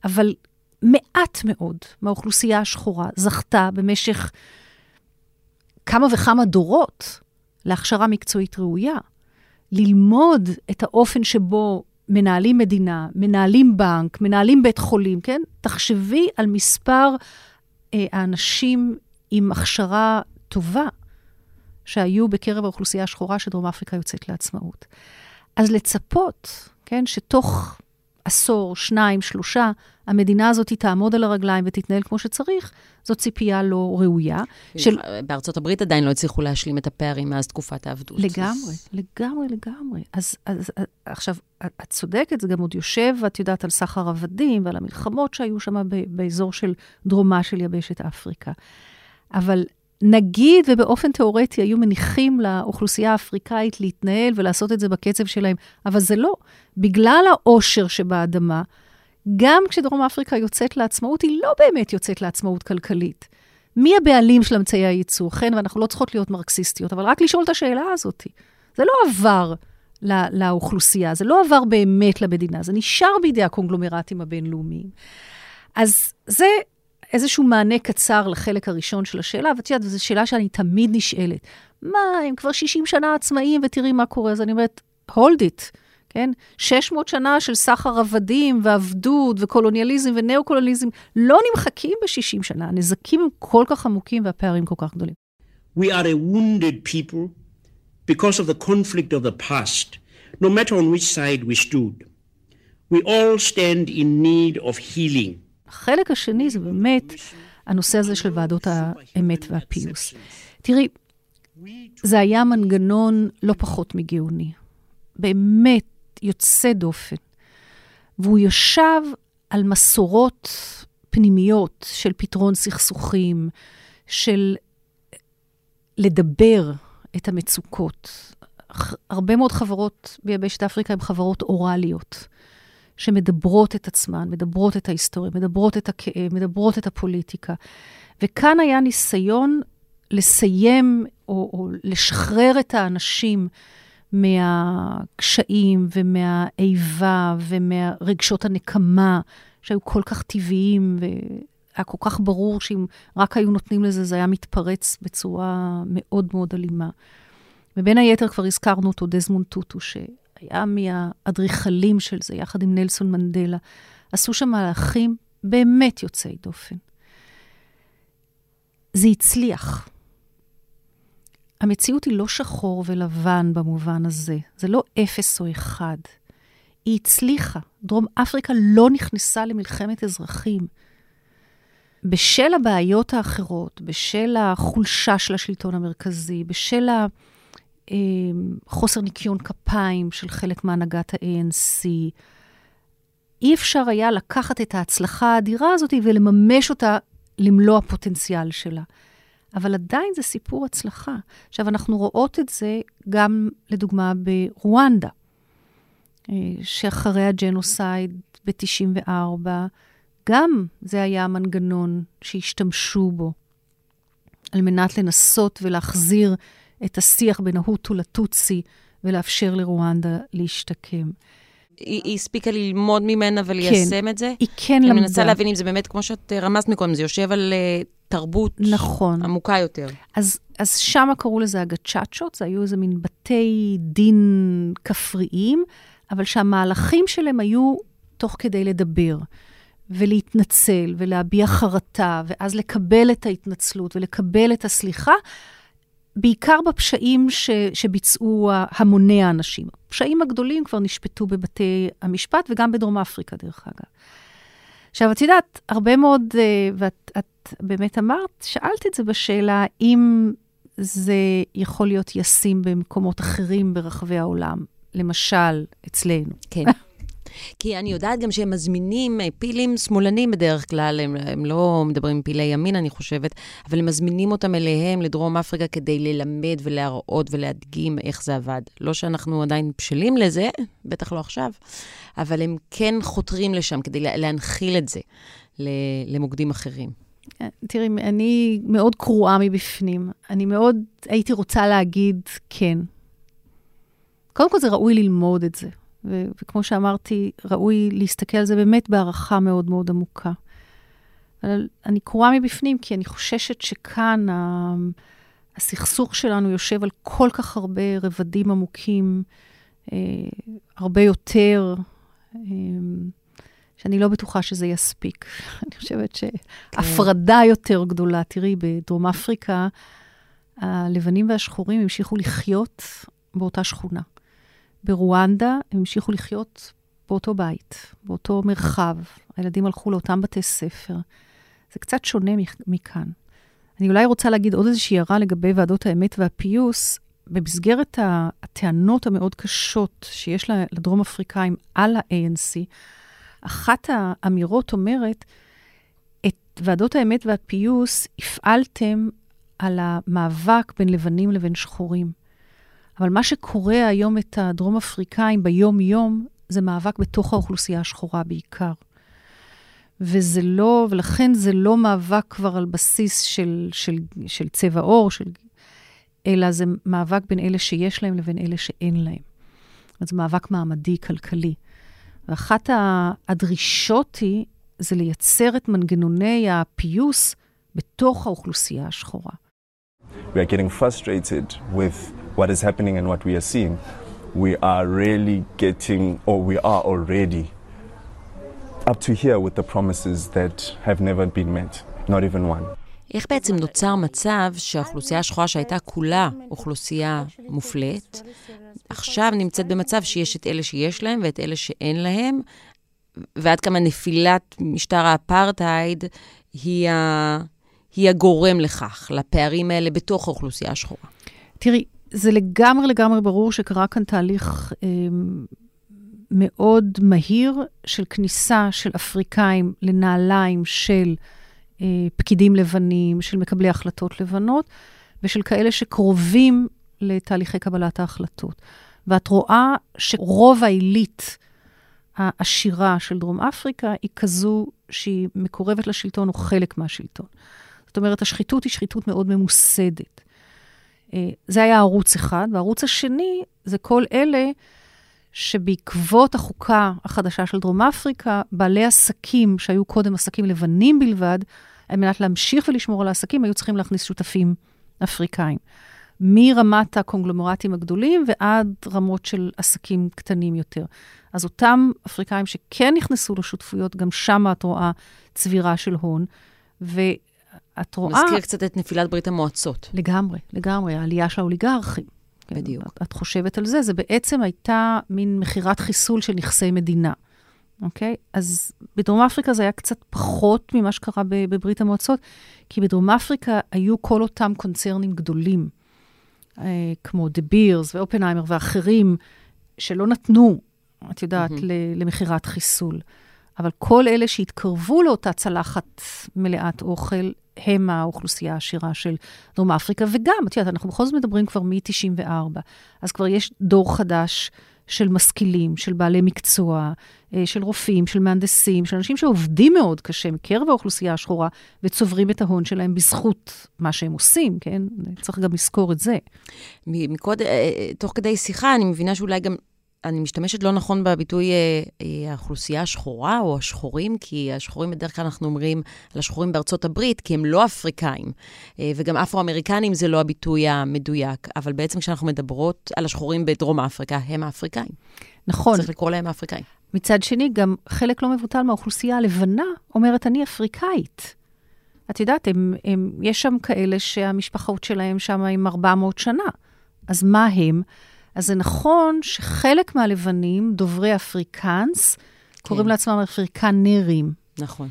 אבל מעט מאוד מהאוכלוסייה השחורה זכתה במשך כמה וכמה דורות להכשרה מקצועית ראויה, ללמוד את האופן שבו מנהלים מדינה, מנהלים בנק, מנהלים בית חולים, כן? תחשבי על מספר אה, האנשים עם הכשרה טובה שהיו בקרב האוכלוסייה השחורה שדרום אפריקה יוצאת לעצמאות. אז לצפות, כן, שתוך עשור, שניים, שלושה, המדינה הזאת תעמוד על הרגליים ותתנהל כמו שצריך, זו ציפייה לא ראויה. של... בארצות הברית עדיין לא הצליחו להשלים את הפערים מאז תקופת העבדות. לגמרי, לגמרי, לגמרי. אז, אז, אז עכשיו, את צודקת, זה גם עוד יושב, ואת יודעת על סחר עבדים ועל המלחמות שהיו שם באזור של דרומה של יבשת אפריקה. אבל נגיד, ובאופן תיאורטי, היו מניחים לאוכלוסייה האפריקאית להתנהל ולעשות את זה בקצב שלהם, אבל זה לא. בגלל העושר שבאדמה, גם כשדרום אפריקה יוצאת לעצמאות, היא לא באמת יוצאת לעצמאות כלכלית. מי הבעלים של אמצעי הייצור? כן, ואנחנו לא צריכות להיות מרקסיסטיות, אבל רק לשאול את השאלה הזאת. זה לא עבר לא, לאוכלוסייה, זה לא עבר באמת למדינה, זה נשאר בידי הקונגלומרטים הבינלאומיים. אז זה איזשהו מענה קצר לחלק הראשון של השאלה, ואת יודעת, וזו שאלה שאני תמיד נשאלת. מה, הם כבר שישים שנה עצמאים, ותראי מה קורה, אז אני אומרת, hold it, כן? שש מאות שנה של סחר עבדים, ועבדות, וקולוניאליזם, ונאו-קולוניאליזם, לא נמחקים ב-שישים שנה, הנזקים הם כל כך עמוקים, והפערים כל כך גדולים. We are a wounded people, because of the conflict of the past, no matter on which side we stood. We all stand in need of healing. החלק השני זה באמת הנושא הזה של ועדות האמת והפיוס. תראי, זה היה מנגנון לא פחות מגאוני. באמת יוצא דופן. והוא יושב על מסורות פנימיות של פתרון סכסוכים, של לדבר את המצוקות. הרבה מאוד חברות ביבשת אפריקה הן חברות אורליות. שמדברות את עצמן, מדברות את ההיסטוריה, מדברות את הכאב, מדברות את הפוליטיקה. וכאן היה ניסיון לסיים או, או לשחרר את האנשים מהקשיים ומהאיבה ומהרגשות הנקמה, שהיו כל כך טבעיים והיה כל כך ברור שאם רק היו נותנים לזה, זה היה מתפרץ בצורה מאוד מאוד אלימה. ובין היתר כבר הזכרנו אותו דזמונד טוטו, ש... היה מהאדריכלים של זה, יחד עם נלסון מנדלה, עשו שם מהלכים באמת יוצאי דופן. זה הצליח. המציאות היא לא שחור ולבן במובן הזה, זה לא אפס או אחד. היא הצליחה. דרום אפריקה לא נכנסה למלחמת אזרחים. בשל הבעיות האחרות, בשל החולשה של השלטון המרכזי, בשל ה... חוסר ניקיון כפיים של חלק מהנהגת ה-A N C. אי אפשר היה לקחת את ההצלחה האדירה הזאת ולממש אותה למלוא הפוטנציאל שלה. אבל עדיין זה סיפור הצלחה. עכשיו, אנחנו רואות את זה גם, לדוגמה, ברואנדה, שאחרי הג'נוסייד ב-תשעים וארבע, גם זה היה המנגנון שהשתמשו בו, על מנת לנסות ולהחזיר את השיח בין ההוטו לטוצי, ולאפשר לרואנדה להשתקם. היא הספיקה ללמוד ממנה וליישם את זה? היא כן למדה. אני מנסה להבין אם זה באמת, כמו שאת רמזת מקודם, זה יושב על תרבות עמוקה יותר. אז שם קראו לזה הגצ'אצ'ות, זה היו איזה מין בתי דין כפריים, אבל שהמהלכים שלהם היו תוך כדי לדבר, ולהתנצל, ולהביע חרטה, ואז לקבל את ההתנצלות, ולקבל את הסליחה, בעיקר בפשעים ש, שביצעו המוני האנשים. הפשעים הגדולים כבר נשפטו בבתי המשפט, וגם בדרום אפריקה, דרך אגב. עכשיו, את יודעת, הרבה מאוד, ואת את באמת אמרת, שאלת את זה בשאלה, אם זה יכול להיות ישים במקומות אחרים ברחבי העולם, למשל, אצלנו. כן. כי אני יודעת גם שהם מזמינים פילים שמאלנים בדרך כלל, הם, הם לא מדברים פילי ימין, אני חושבת, אבל הם מזמינים אותם אליהם לדרום אפריקה כדי ללמד ולהראות ולהדגים איך זה עבד. לא שאנחנו עדיין בשלים לזה, בטח לא עכשיו, אבל הם כן חותרים לשם כדי להנחיל את זה למוקדים אחרים. תראי, אני מאוד קרועה מבפנים. אני מאוד הייתי רוצה להגיד כן. קודם כל זה ראוי ללמוד את זה. ו- וכמו שאמרתי, ראוי להסתכל על זה באמת בערכה מאוד מאוד עמוקה. אבל אני קרואה מבפנים, כי אני חוששת שכאן ה- הסכסוך שלנו יושב על כל כך הרבה רבדים עמוקים, אה, הרבה יותר, אה, שאני לא בטוחה שזה יספיק. אני חושבת שהפרדה יותר גדולה, תראי, בדרום אפריקה, הלבנים והשחורים המשיכו לחיות באותה שכונה. ברואנדה הם המשיכו לחיות באותו בית, באותו מרחב. הילדים הלכו לאותם בתי ספר. זה קצת שונה מכאן. אני אולי רוצה להגיד עוד איזושהי הערה לגבי ועדות האמת והפיוס. במסגרת הטענות המאוד קשות שיש לדרום אפריקאים על ה-A N C, אחת האמירות אומרת, את ועדות האמת והפיוס הפעלתם על המאבק בין לבנים לבין שחורים. אבל מה שקורה היום את הדרום אפריקאים ביום-יום, זה מאבק בתוך האוכלוסייה השחורה בעיקר. וזה לא, ולכן זה לא מאבק כבר על בסיס של, של, של צבע עור, של, אלא זה מאבק בין אלה שיש להם לבין אלה שאין להם. זה מאבק מעמדי, כלכלי. ואחת הדרישות היא, זה לייצר את מנגנוני הפיוס בתוך האוכלוסייה השחורה. We are getting frustrated with what is happening and what we are seeing. We are really getting, or we are already up to here with the promises that have never been met, not even one. איך בעצם נוצר מצב שהאוכלוסייה השחורה שהייתה כולה אוכלוסייה מופלית, עכשיו נמצאת במצב שיש את אלה שיש להם ואת אלה שאין להם, ועד כמה נפילת משטר האפרטהייד היא ה... היא הגורם לכך, לפערים האלה בתוך האוכלוסייה השחורה. תראי, זה לגמרי לגמרי ברור שקרה כאן תהליך אה, מאוד מהיר של כניסה של אפריקאים לנעליים של אה, פקידים לבנים, של מקבלי החלטות לבנות, ושל כאלה שקרובים לתהליכי קבלת ההחלטות. ואת רואה שרוב העילית העשירה של דרום אפריקה היא כזו שהיא מקורבת לשלטון או חלק מהשלטון. זאת אומרת, השחיתות היא שחיתות מאוד ממוסדת. זה היה ערוץ אחד, והערוץ השני זה כל אלה שבעקבות החוקה החדשה של דרום אפריקה, בעלי עסקים שהיו קודם עסקים לבנים בלבד, על מנת להמשיך ולשמור על העסקים, היו צריכים להכניס שותפים אפריקאים. מרמת הקונגלומרטים הגדולים ועד רמות של עסקים קטנים יותר. אז אותם אפריקאים שכן נכנסו לשותפויות, גם שם את רואה צבירה של הון, ו... את רואה... מזכיר קצת את נפילת ברית המועצות. לגמרי, לגמרי, העלייה של האוליגרכים. בדיוק. כן, את, את חושבת על זה, זה בעצם הייתה מין מחירת חיסול של נכסי מדינה. אוקיי? אז בדרום אפריקה זה היה קצת פחות ממה שקרה בברית המועצות, כי בדרום אפריקה היו כל אותם קונצרנים גדולים, אה, כמו דה בירס ואופנהיימר ואחרים, שלא נתנו, את יודעת, mm-hmm. למחירת חיסול. אבל כל אלה שהתקרבו לאותה צלחת מלאת אוכל, הם האוכלוסייה העשירה של דרום אפריקה, וגם, את יודעת, אנחנו בכל זאת מדברים כבר מ-תשעים וארבע, אז כבר יש דור חדש של משכילים, של בעלי מקצוע, של רופאים, של מהנדסים, של אנשים שעובדים מאוד קשה מקרב האוכלוסייה השחורה, וצוברים את ההון שלהם בזכות מה שהם עושים, כן? צריך גם לזכור את זה. מקוד... תוך כדי שיחה, אני מבינה שאולי גם... אני משתמשת לא נכון בביטוי האוכלוסייה השחורה או השחורים, כי השחורים בדרך כלל אנחנו אומרים על השחורים בארצות הברית, כי הם לא אפריקאים, וגם אפרו-אמריקנים זה לא הביטוי המדויק, אבל בעצם כשאנחנו מדברות על השחורים בדרום אפריקה, הם האפריקאים. נכון. צריך לקרוא להם האפריקאים. מצד שני, גם חלק לא מבוטל מהאוכלוסייה הלבנה אומרת, אני אפריקאית. את יודעת, הם, הם, יש שם כאלה שהמשפחות שלהם שם עם ארבע מאות שנה. אז מה הם? אז זה נכון שחלק מהלבנים, דוברי אפריקנס, כן. קוראים לעצמם אפריקנרים. נכון.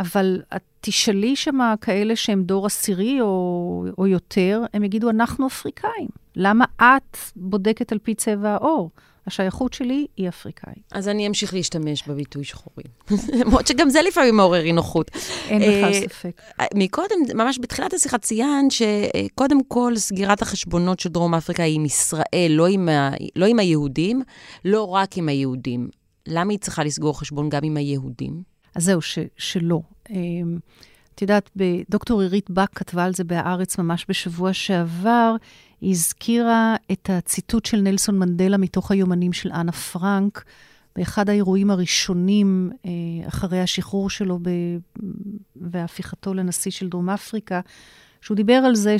אבל את תשאלי שמה כאלה שהם דור עשירי או, או יותר, הם יגידו, אנחנו אפריקאים. למה את בודקת על פי צבע האור? השייכות שלי היא אפריקאית. אז אני אמשיך להשתמש בביטוי שחורים. למרות שגם זה לפעמים מעורר אי-נוחות. אין לך ספק. מקודם, ממש בתחילת השיחה ציינת, שקודם כל סגירת החשבונות של דרום אפריקה היא עם ישראל, לא עם, ה... לא עם היהודים, לא רק עם היהודים. למה היא צריכה לסגור חשבון גם עם היהודים? אז זהו, ש... שלא. את יודעת, דוקטור עירית בק כתבה על זה בארץ ממש בשבוע שעבר, היא הזכירה את הציטוט של נלסון מנדלה מתוך היומנים של אנה פרנק, באחד האירועים הראשונים אחרי השחרור שלו והפיכתו לנשיא של דרום אפריקה, שהוא דיבר על זה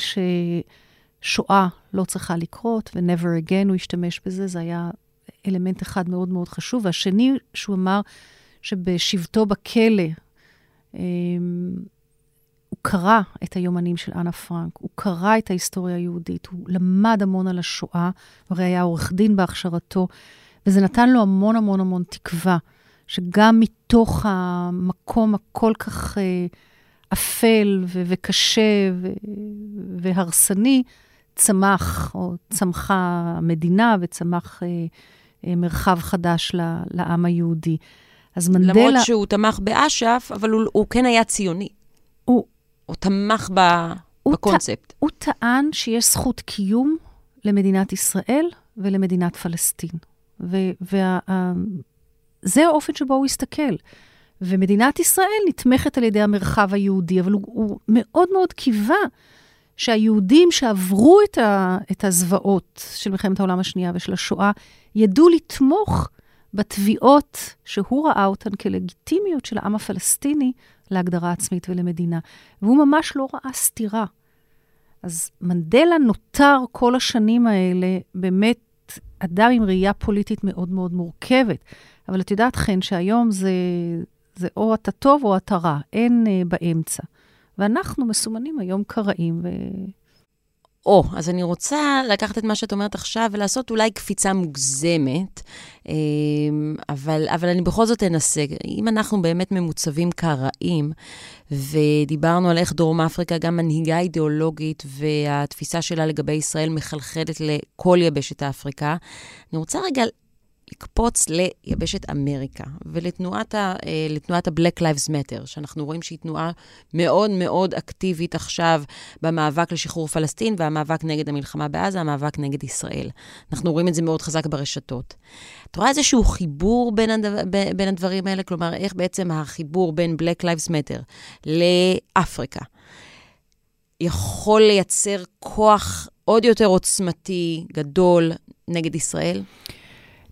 ששואה לא צריכה לקרות, ו-never again הוא השתמש בזה, זה היה אלמנט אחד מאוד מאוד חשוב, והשני שהוא אמר שבשבתו בכלא, הוא קרא את היומנים של אנה פרנק, הוא קרא את ההיסטוריה היהודית, הוא למד המון על השואה, הרי היה עורך דין בהכשרתו, וזה נתן לו המון המון המון תקווה, שגם מתוך המקום הכל כך אפל ו- וקשה ו- והרסני, צמח או צמחה מדינה וצמח מרחב חדש לעם היהודי. אז מנדלה... למרות שהוא תמך באש"ף, אבל הוא, הוא כן היה ציוני. הוא, הוא תמך ב, הוא בקונספט. ט, הוא טען שיש זכות קיום למדינת ישראל ולמדינת פלסטין. ו, וה, זה האופן שבו הוא הסתכל. ומדינת ישראל נתמכת על ידי המרחב היהודי, אבל הוא, הוא מאוד מאוד קיווה שהיהודים שעברו את, ה, את הזוועות של מלחמת העולם השנייה ושל השואה, ידעו לתמוך בתביעות שהוא ראה אותן כלגיטימיות של העם הפלסטיני להגדרה עצמית ולמדינה. והוא ממש לא ראה סתירה. אז מנדלה נותר כל השנים האלה באמת אדם עם ראייה פוליטית מאוד מאוד מורכבת. אבל את יודעת כן שהיום זה, זה או אתה טוב או אתה רע, אין אה, באמצע. ואנחנו מסומנים היום קראים ו... או, אז אני רוצה לקחת את מה שאת אומרת עכשיו ולעשות אולי קפיצה מוגזמת, אבל, אבל אני בכל זאת אנסה. אם אנחנו באמת ממוצבים כרעים, ודיברנו על איך דרום אפריקה גם מנהיגה אידיאולוגית, והתפיסה שלה לגבי ישראל מחלחלת לכל יבשת האפריקה, אני רוצה רגע לקפוץ ליבשת אמריקה, ולתנועת ה, לתנועת ה-Black Lives Matter, שאנחנו רואים שהיא תנועה מאוד מאוד אקטיבית עכשיו במאבק לשחרור פלסטין, והמאבק נגד המלחמה בעזה, המאבק נגד ישראל. אנחנו רואים את זה מאוד חזק ברשתות. את רואה איזשהו חיבור בין, הדבר, בין הדברים האלה, כלומר, איך בעצם החיבור בין Black Lives Matter לאפריקה יכול לייצר כוח עוד יותר עוצמתי, גדול, נגד ישראל?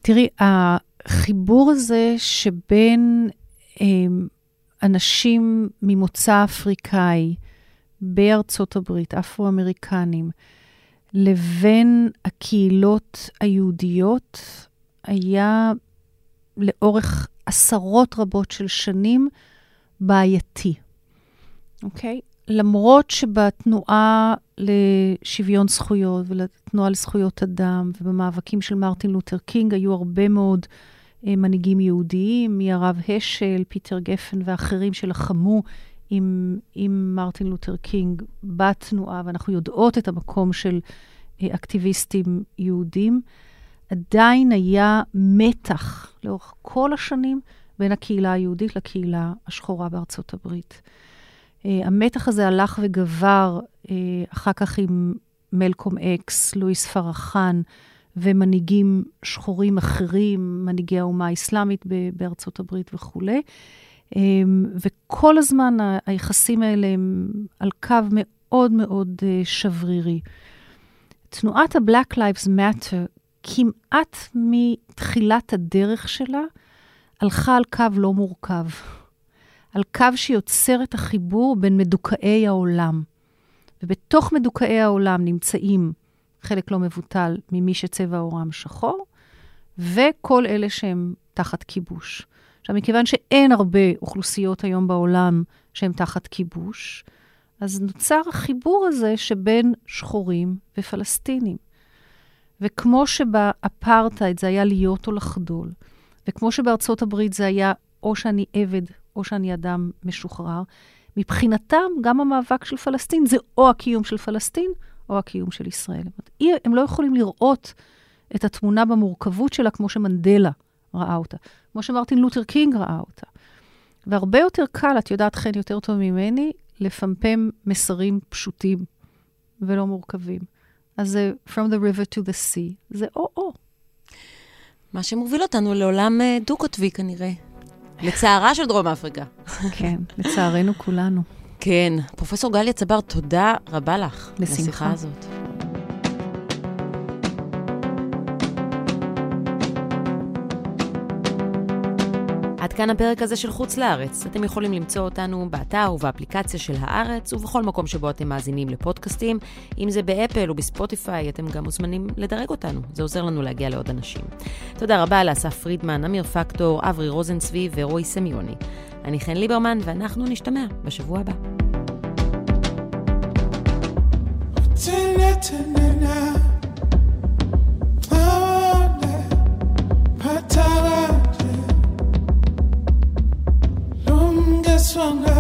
תראי, החיבור הזה שבין אה, אנשים ממוצא אפריקאי בארצות הברית, אפרו-אמריקנים, לבין הקהילות היהודיות, היה לאורך עשרות רבות של שנים בעייתי. אוקיי? למרות שבתנועה לשוויון זכויות ולתנועה לזכויות אדם ובמאבקים של מרטין לותר קינג היו הרבה מאוד אה, מנהיגים יהודיים, מהרב השל, פיטר גפן ואחרים שלחמו עם, עם מרטין לותר קינג בתנועה, ואנחנו יודעות את המקום של אה, אקטיביסטים יהודים, עדיין היה מתח לאורך כל השנים בין הקהילה היהודית לקהילה השחורה בארצות הברית. Uh, המתח הזה הלך וגבר uh, אחר כך עם מלקום אקס, לואיס פרחן ומנהיגים שחורים אחרים, מנהיגי האומה האסלאמית ב- בארצות הברית וכו'. Um, וכל הזמן ה- היחסים האלה הם על קו מאוד מאוד uh, שברירי. תנועת ה-Black Lives Matter כמעט מתחילת הדרך שלה הלכה על קו לא מורכב. על קו שיוצר את החיבור בין מדוכאי העולם. ובתוך מדוכאי העולם נמצאים חלק לא מבוטל ממי שצבע עורם שחור, וכל אלה שהם תחת כיבוש. עכשיו, מכיוון שאין הרבה אוכלוסיות היום בעולם שהן תחת כיבוש, אז נוצר החיבור הזה שבין שחורים ופלסטינים. וכמו שבאפרטייד זה היה להיות או לחדול, וכמו שבארצות הברית זה היה או שאני עבד או שאני אדם משוחרר, מבחינתם גם המאבק של פלסטין זה או הקיום של פלסטין או הקיום של ישראל. הם לא יכולים לראות את התמונה במורכבות שלה כמו שמנדלה ראה אותה, כמו שמרטין לותר קינג ראה אותה. והרבה יותר קל, את יודעת חן יותר טוב ממני, לפמפם מסרים פשוטים ולא מורכבים. אז זה From the River to the Sea, זה או-או. מה שמוביל אותנו לעולם דו-קוטבי כנראה. לצערה של דרום אפריקה. כן, לצערנו כולנו. כן, פרופסור גליה צבר, תודה רבה לך. לשמחה. לשיחה הזאת. עד כאן הפרק הזה של חוץ לארץ. אתם יכולים למצוא אותנו באתר ובאפליקציה של הארץ, ובכל מקום שבו אתם מאזינים לפודקאסטים. אם זה באפל ובספוטיפיי, אתם גם מוזמנים לדרג אותנו. זה עוזר לנו להגיע לעוד אנשים. תודה רבה לאסף פרידמן, אמיר פקטור, אברי רוזנצבי ורועי סמיוני. אני חן ליברמן, ואנחנו נשתמע בשבוע הבא. Stronger.